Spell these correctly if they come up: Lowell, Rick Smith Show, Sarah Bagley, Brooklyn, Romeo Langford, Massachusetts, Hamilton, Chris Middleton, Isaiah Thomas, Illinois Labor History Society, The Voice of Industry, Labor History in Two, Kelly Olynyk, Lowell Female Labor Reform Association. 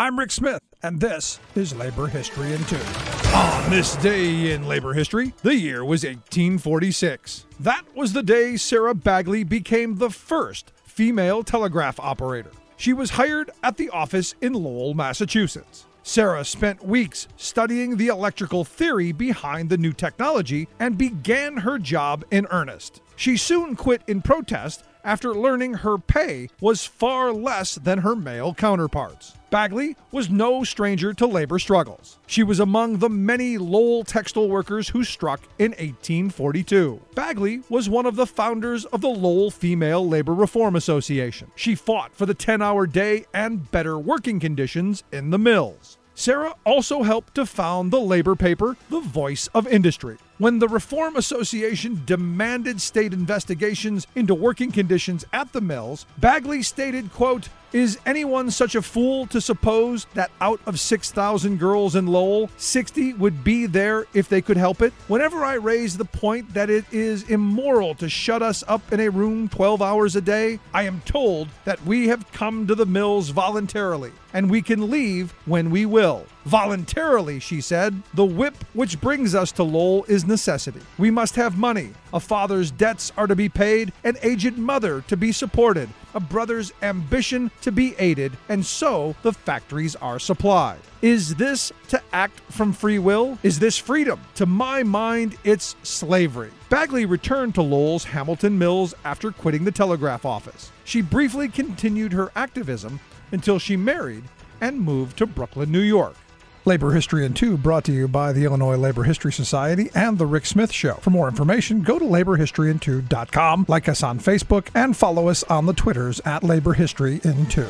I'm Rick Smith, and this is Labor History in Two. On this day in labor history, the year was 1846. That was the day Sarah Bagley became the first female telegraph operator. She was hired at the office in Lowell, Massachusetts. Sarah spent weeks studying the electrical theory behind the new technology and began her job in earnest. She soon quit in protest after learning her pay was far less than her male counterparts. Bagley was no stranger to labor struggles. She was among the many Lowell textile workers who struck in 1842. Bagley was one of the founders of the Lowell Female Labor Reform Association. She fought for the 10-hour day and better working conditions in the mills. Sarah also helped to found the labor paper, The Voice of Industry. When the Reform Association demanded state investigations into working conditions at the mills, Bagley stated, quote, "Is anyone such a fool to suppose that out of 6,000 girls in Lowell, 60 would be there if they could help it? Whenever I raise the point that it is immoral to shut us up in a room 12 hours a day, I am told that we have come to the mills voluntarily, and we can leave when we will. Voluntarily," she said, "the whip which brings us to Lowell is necessity. We must have money. A father's debts are to be paid, an aged mother to be supported, a brother's ambition to be aided, and so the factories are supplied. Is this to act from free will? Is this freedom? To my mind, it's slavery." Bagley returned to Lowell's Hamilton Mills after quitting the telegraph office. She briefly continued her activism until she married and moved to Brooklyn, New York. Labor History in Two brought to you by the Illinois Labor History Society and The Rick Smith Show. For more information, go to laborhistoryintwo.com, like us on Facebook, and follow us on the Twitters at Labor History in Two.